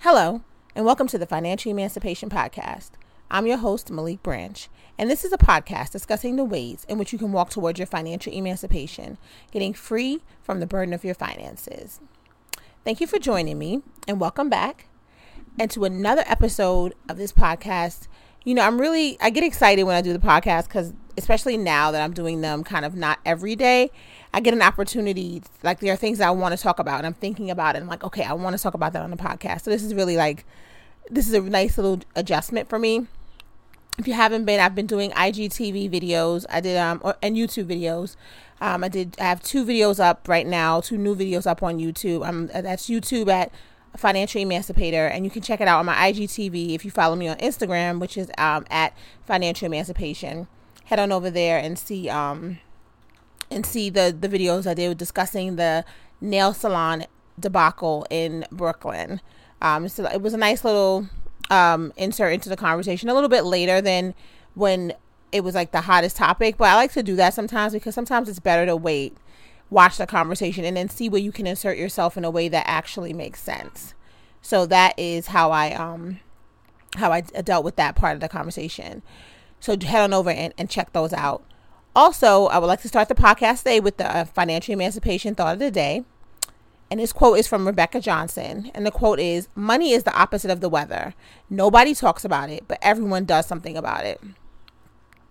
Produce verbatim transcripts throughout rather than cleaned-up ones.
Hello, and welcome to the Financial Emancipation Podcast. I'm your host, Malik Branch, and this is a podcast discussing the ways in which you can walk towards your financial emancipation, getting free from the burden of your finances. Thank you for joining me, and welcome back, and to another episode of this podcast. You know, I'm really, I get excited when I do the podcast because especially now that I'm doing them kind of not every day, I get an opportunity, like there are things that I want to talk about and I'm thinking about it. And I'm like, okay, I want to talk about that on the podcast. So this is really like, this is a nice little adjustment for me. If you haven't been, I've been doing I G T V videos. I did, um, or, and YouTube videos. Um, I did, I have two videos up right now, two new videos up on YouTube. Um, that's YouTube at Financial Emancipator, and you can check it out on my I G T V if you follow me on Instagram, which is um, at Financial Emancipation. Head on over there and see um and see the the videos I did discussing the nail salon debacle in Brooklyn. Um, so it was a nice little um insert into the conversation a little bit later than when it was like the hottest topic, but I like to do that sometimes because sometimes it's better to wait, watch the conversation, and then see where you can insert yourself in a way that actually makes sense. So that is how I um how I dealt with that part of the conversation. So head on over and, and check those out. Also, I would like to start the podcast today with the uh, Financial Emancipation Thought of the Day. And this quote is from Rebecca Johnson. And the quote is, "Money is the opposite of the weather. Nobody talks about it, but everyone does something about it."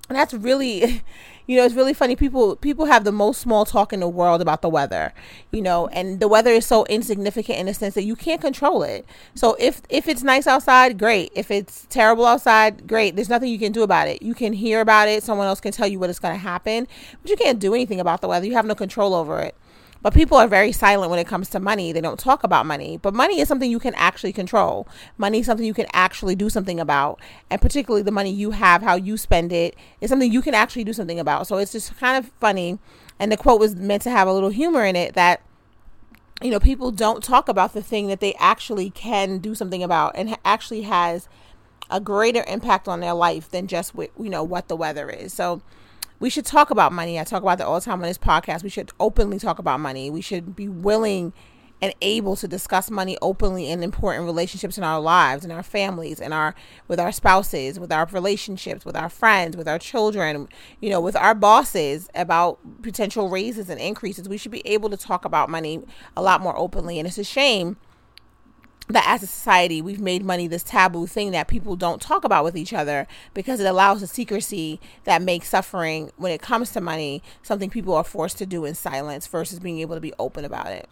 And that's really, you know, it's really funny. People people have the most small talk in the world about the weather, you know, and the weather is so insignificant in the sense that you can't control it. So if if it's nice outside, great. If it's terrible outside, great. There's nothing you can do about it. You can hear about it. Someone else can tell you what is going to happen, but you can't do anything about the weather. You have no control over it. But people are very silent when it comes to money. They don't talk about money. But money is something you can actually control. Money is something you can actually do something about. And particularly the money you have, how you spend it, is something you can actually do something about. So it's just kind of funny. And the quote was meant to have a little humor in it that, you know, people don't talk about the thing that they actually can do something about and actually has a greater impact on their life than just, you know, what the weather is. So we should talk about money. I talk about that all the time on this podcast. We should openly talk about money. We should be willing and able to discuss money openly in important relationships in our lives, in our families, in our with our spouses, with our relationships, with our friends, with our children, you know, with our bosses about potential raises and increases. We should be able to talk about money a lot more openly. And it's a shame that as a society, we've made money this taboo thing that people don't talk about with each other because it allows a secrecy that makes suffering when it comes to money something people are forced to do in silence versus being able to be open about it.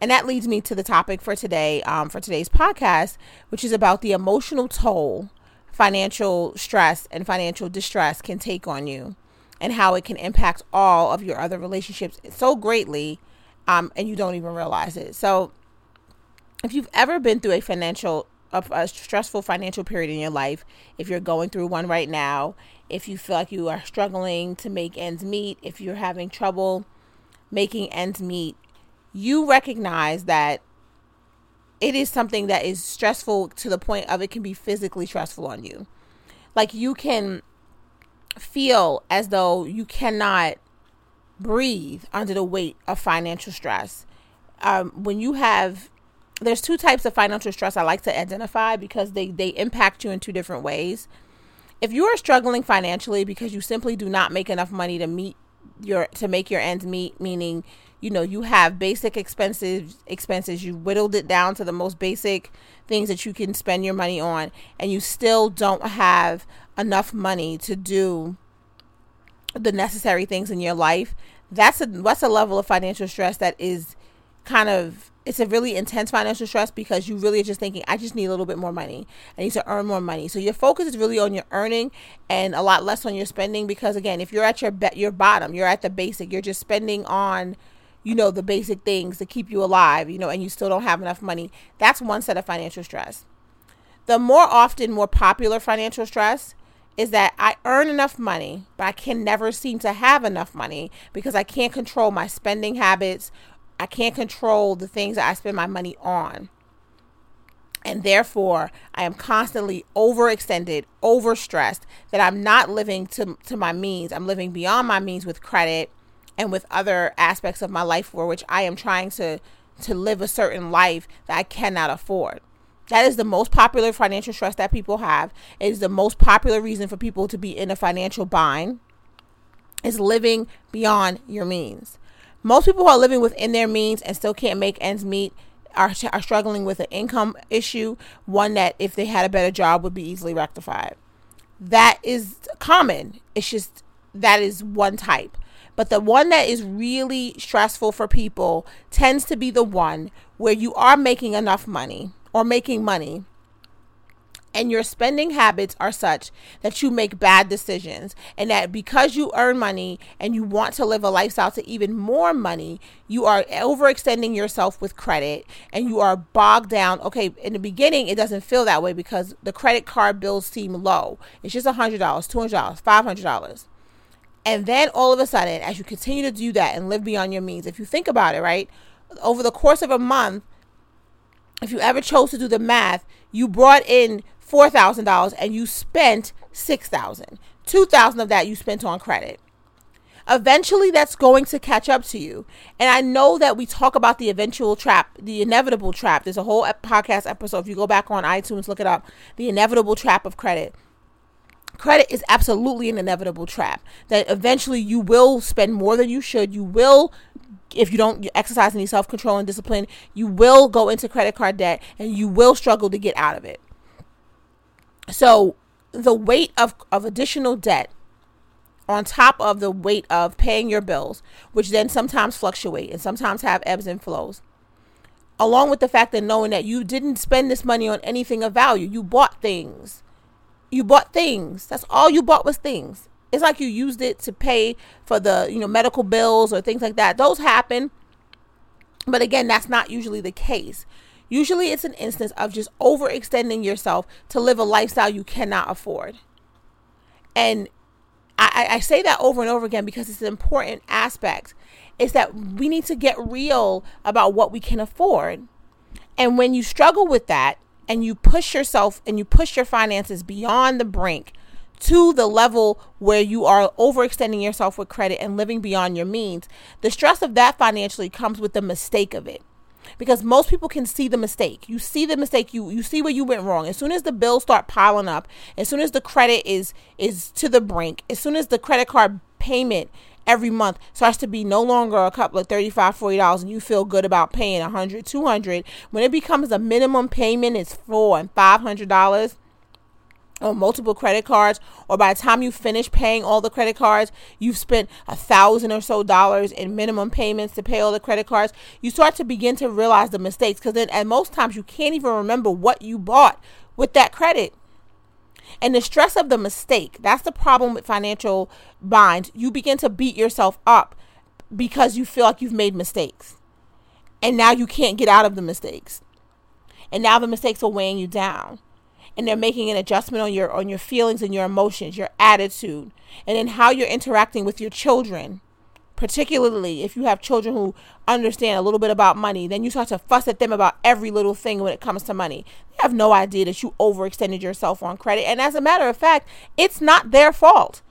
And that leads me to the topic for today, um, for today's podcast, which is about the emotional toll financial stress and financial distress can take on you and how it can impact all of your other relationships so greatly um, and you don't even realize it. So if you've ever been through a financial, a, a stressful financial period in your life, if you're going through one right now, if you feel like you are struggling to make ends meet, if you're having trouble making ends meet, you recognize that it is something that is stressful to the point of it can be physically stressful on you. Like you can feel as though you cannot breathe under the weight of financial stress. Um, when you have... There's two types of financial stress I like to identify because they, they impact you in two different ways. If you are struggling financially because you simply do not make enough money to meet your to make your ends meet, meaning, you know, you have basic expenses, expenses, you whittled it down to the most basic things that you can spend your money on, and you still don't have enough money to do the necessary things in your life, that's a, that's a level of financial stress that is kind of... It's a really intense financial stress because you really are just thinking, I just need a little bit more money. I need to earn more money. So your focus is really on your earning and a lot less on your spending because, again, if you're at your be- your bottom, you're at the basic, you're just spending on, you know, the basic things to keep you alive, you know, and you still don't have enough money. That's one set of financial stress. The more often, more popular financial stress is that I earn enough money, but I can never seem to have enough money because I can't control my spending habits. I can't control the things that I spend my money on. And therefore, I am constantly overextended, overstressed, that I'm not living to, to my means. I'm living beyond my means with credit and with other aspects of my life for which I am trying to, to live a certain life that I cannot afford. That is the most popular financial stress that people have. It is the most popular reason for people to be in a financial bind, is living beyond your means. Most people who are living within their means and still can't make ends meet are, are struggling with an income issue, one that if they had a better job would be easily rectified. That is common. It's just that is one type. But the one that is really stressful for people tends to be the one where you are making enough money or making money, and your spending habits are such that you make bad decisions, and that because you earn money and you want to live a lifestyle to even more money, you are overextending yourself with credit and you are bogged down. Okay, in the beginning, it doesn't feel that way because the credit card bills seem low. It's just one hundred dollars, two hundred dollars, five hundred dollars. And then all of a sudden, as you continue to do that and live beyond your means, if you think about it, right, over the course of a month, if you ever chose to do the math, you brought in four thousand dollars and you spent six thousand dollars. two thousand dollars of that you spent on credit. Eventually, that's going to catch up to you. And I know that we talk about the eventual trap, the inevitable trap. There's a whole podcast episode. If you go back on iTunes, look it up. The inevitable trap of credit. Credit is absolutely an inevitable trap, that eventually you will spend more than you should. You will, if you don't exercise any self-control and discipline, you will go into credit card debt and you will struggle to get out of it. So the weight of, of additional debt on top of the weight of paying your bills, which then sometimes fluctuate and sometimes have ebbs and flows, along with the fact that knowing that you didn't spend this money on anything of value. You bought things. You bought things. That's all you bought was things. It's like you used it to pay for the, you know, medical bills or things like that. Those happen. But again, that's not usually the case. Usually it's an instance of just overextending yourself to live a lifestyle you cannot afford. And I, I say that over and over again because it's an important aspect. It's that we need to get real about what we can afford. And when you struggle with that and you push yourself and you push your finances beyond the brink, to the level where you are overextending yourself with credit and living beyond your means, the stress of that financially comes with the mistake of it. Because most people can see the mistake. You see the mistake, you you see where you went wrong. As soon as the bills start piling up, as soon as the credit is is to the brink, as soon as the credit card payment every month starts to be no longer a couple of thirty-five, forty dollars and you feel good about paying one hundred, two hundred, when it becomes a minimum payment, it's four and five hundred dollars. Or multiple credit cards, or by the time you finish paying all the credit cards, you've spent a thousand or so dollars in minimum payments to pay all the credit cards, you start to begin to realize the mistakes, because then at most times you can't even remember what you bought with that credit. And the stress of the mistake, that's the problem with financial bind. You begin to beat yourself up because you feel like you've made mistakes. And now you can't get out of the mistakes. And now the mistakes are weighing you down. And they're making an adjustment on your on your feelings and your emotions, your attitude, and then how you're interacting with your children. Particularly if you have children who understand a little bit about money, then you start to fuss at them about every little thing when it comes to money. They have no idea that you overextended yourself on credit. And as a matter of fact, it's not their fault.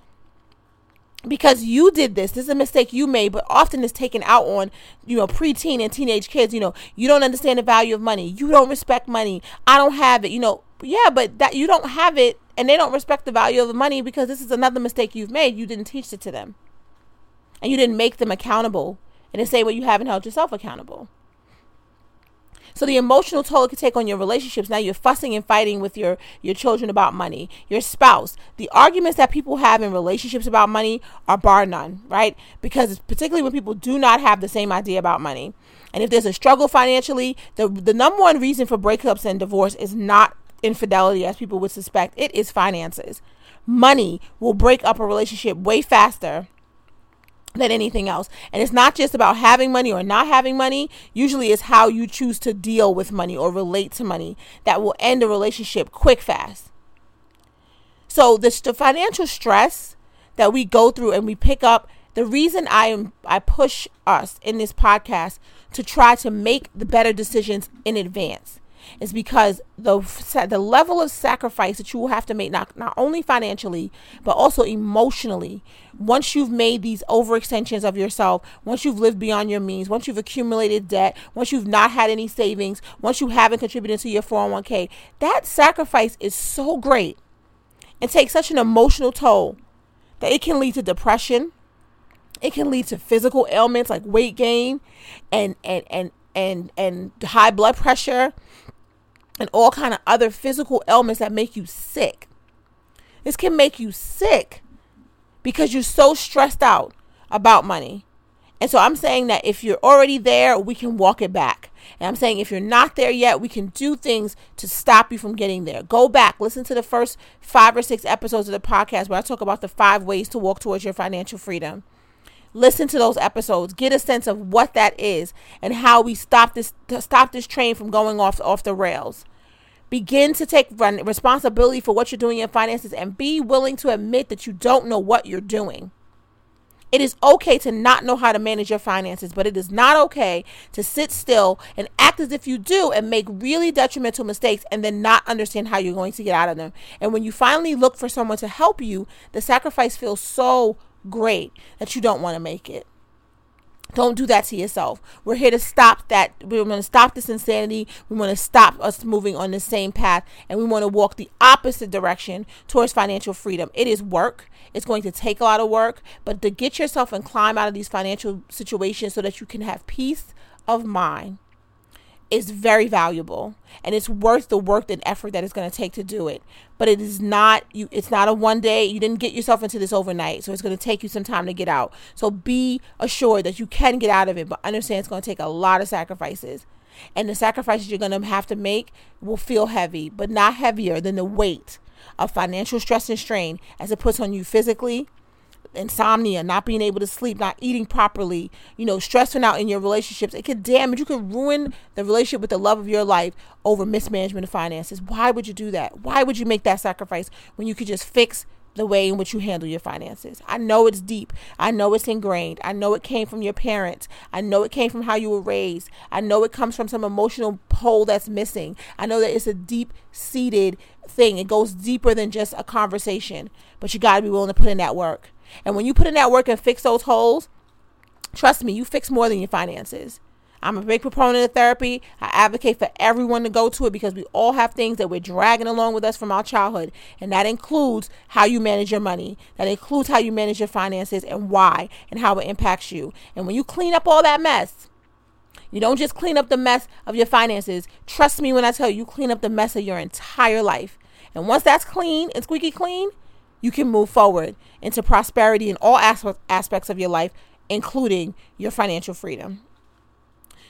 Because you did this, this is a mistake you made, but often it's taken out on, you know, preteen and teenage kids. You know, you don't understand the value of money. You don't respect money. I don't have it, you know. Yeah, but that you don't have it and they don't respect the value of the money because this is another mistake you've made. You didn't teach it to them and you didn't make them accountable. And in the same way, you haven't held yourself accountable. So the emotional toll it could take on your relationships. Now you're fussing and fighting with your, your children about money, your spouse. The arguments that people have in relationships about money are bar none, right? Because particularly when people do not have the same idea about money. And if there's a struggle financially, the, the number one reason for breakups and divorce is not infidelity, as people would suspect. It is finances. Money will break up a relationship way faster than anything else. And it's not just about having money or not having money. Usually it's how you choose to deal with money or relate to money that will end a relationship quick, fast. So this, the financial stress that we go through and we pick up, the reason I am, I push us in this podcast to try to make the better decisions in advance is because the the level of sacrifice that you will have to make, not, not only financially, but also emotionally, once you've made these overextensions of yourself, once you've lived beyond your means, once you've accumulated debt, once you've not had any savings, once you haven't contributed to your four oh one k, that sacrifice is so great and takes such an emotional toll that it can lead to depression. It can lead to physical ailments like weight gain and and and and and high blood pressure and all kind of other physical ailments that make you sick. This can make you sick because you're so stressed out about money. And so I'm saying that if you're already there, we can walk it back. And I'm saying if you're not there yet, we can do things to stop you from getting there. Go back. Listen to the first five or six episodes of the podcast where I talk about the five ways to walk towards your financial freedom. Listen to those episodes. Get a sense of what that is and how we stop this stop this train from going off, off the rails. Begin to take responsibility for what you're doing in finances and be willing to admit that you don't know what you're doing. It is okay to not know how to manage your finances, but it is not okay to sit still and act as if you do and make really detrimental mistakes and then not understand how you're going to get out of them. And when you finally look for someone to help you, the sacrifice feels so great that you don't want to make it. Don't do that to yourself. We're here to stop that. We're going to stop this insanity. We want to stop us moving on the same path, and we want to walk the opposite direction towards financial freedom. It is work. It's going to take a lot of work, but to get yourself and climb out of these financial situations so that you can have peace of mind is very valuable, and it's worth the work and effort that it's going to take to do it. But it is not you. It's not a one day. You didn't get yourself into this overnight, so it's going to take you some time to get out. So be assured that you can get out of it, but understand it's going to take a lot of sacrifices, and the sacrifices you're going to have to make will feel heavy, but not heavier than the weight of financial stress and strain as it puts on you physically. Insomnia, not being able to sleep, not eating properly, you know, stressing out in your relationships. It could damage, you could ruin the relationship with the love of your life over mismanagement of finances. Why would you do that? Why would you make that sacrifice when you could just fix the way in which you handle your finances? I know it's deep. I know it's ingrained. I know it came from your parents. I know it came from how you were raised. I know it comes from some emotional pole that's missing. I know that it's a deep-seated thing. It goes deeper than just a conversation, but you got to be willing to put in that work. And when you put in that work and fix those holes, trust me, you fix more than your finances. I'm a big proponent of therapy. I advocate for everyone to go to it because we all have things that we're dragging along with us from our childhood. And that includes how you manage your money. That includes how you manage your finances and why and how it impacts you. And when you clean up all that mess, you don't just clean up the mess of your finances. Trust me when I tell you, you clean up the mess of your entire life. And once that's clean and squeaky clean, you can move forward into prosperity in all aspects of your life, including your financial freedom.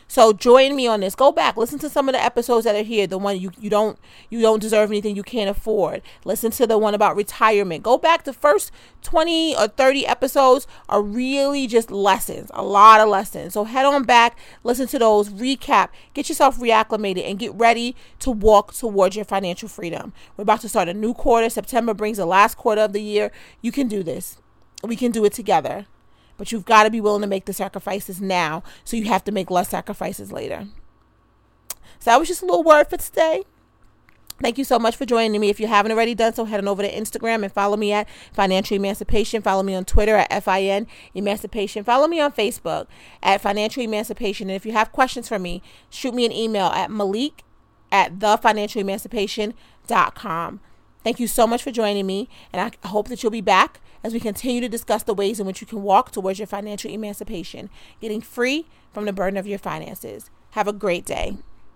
So join me on this. Go back. Listen to some of the episodes that are here. The one you, you don't you don't deserve anything you can't afford. Listen to the one about retirement. Go back. The first twenty or thirty episodes are really just lessons, a lot of lessons. So head on back. Listen to those. Recap. Get yourself reacclimated and get ready to walk towards your financial freedom. We're about to start a new quarter. September brings the last quarter of the year. You can do this. We can do it together. But you've got to be willing to make the sacrifices now, so you have to make less sacrifices later. So that was just a little word for today. Thank you so much for joining me. If you haven't already done so, head on over to Instagram and follow me at Financial Emancipation. Follow me on Twitter at F I N Emancipation. Follow me on Facebook at Financial Emancipation. And if you have questions for me, shoot me an email at Malik at the financial emancipation dot com. Thank you so much for joining me, and I hope that you'll be back as we continue to discuss the ways in which you can walk towards your financial emancipation, getting free from the burden of your finances. Have a great day.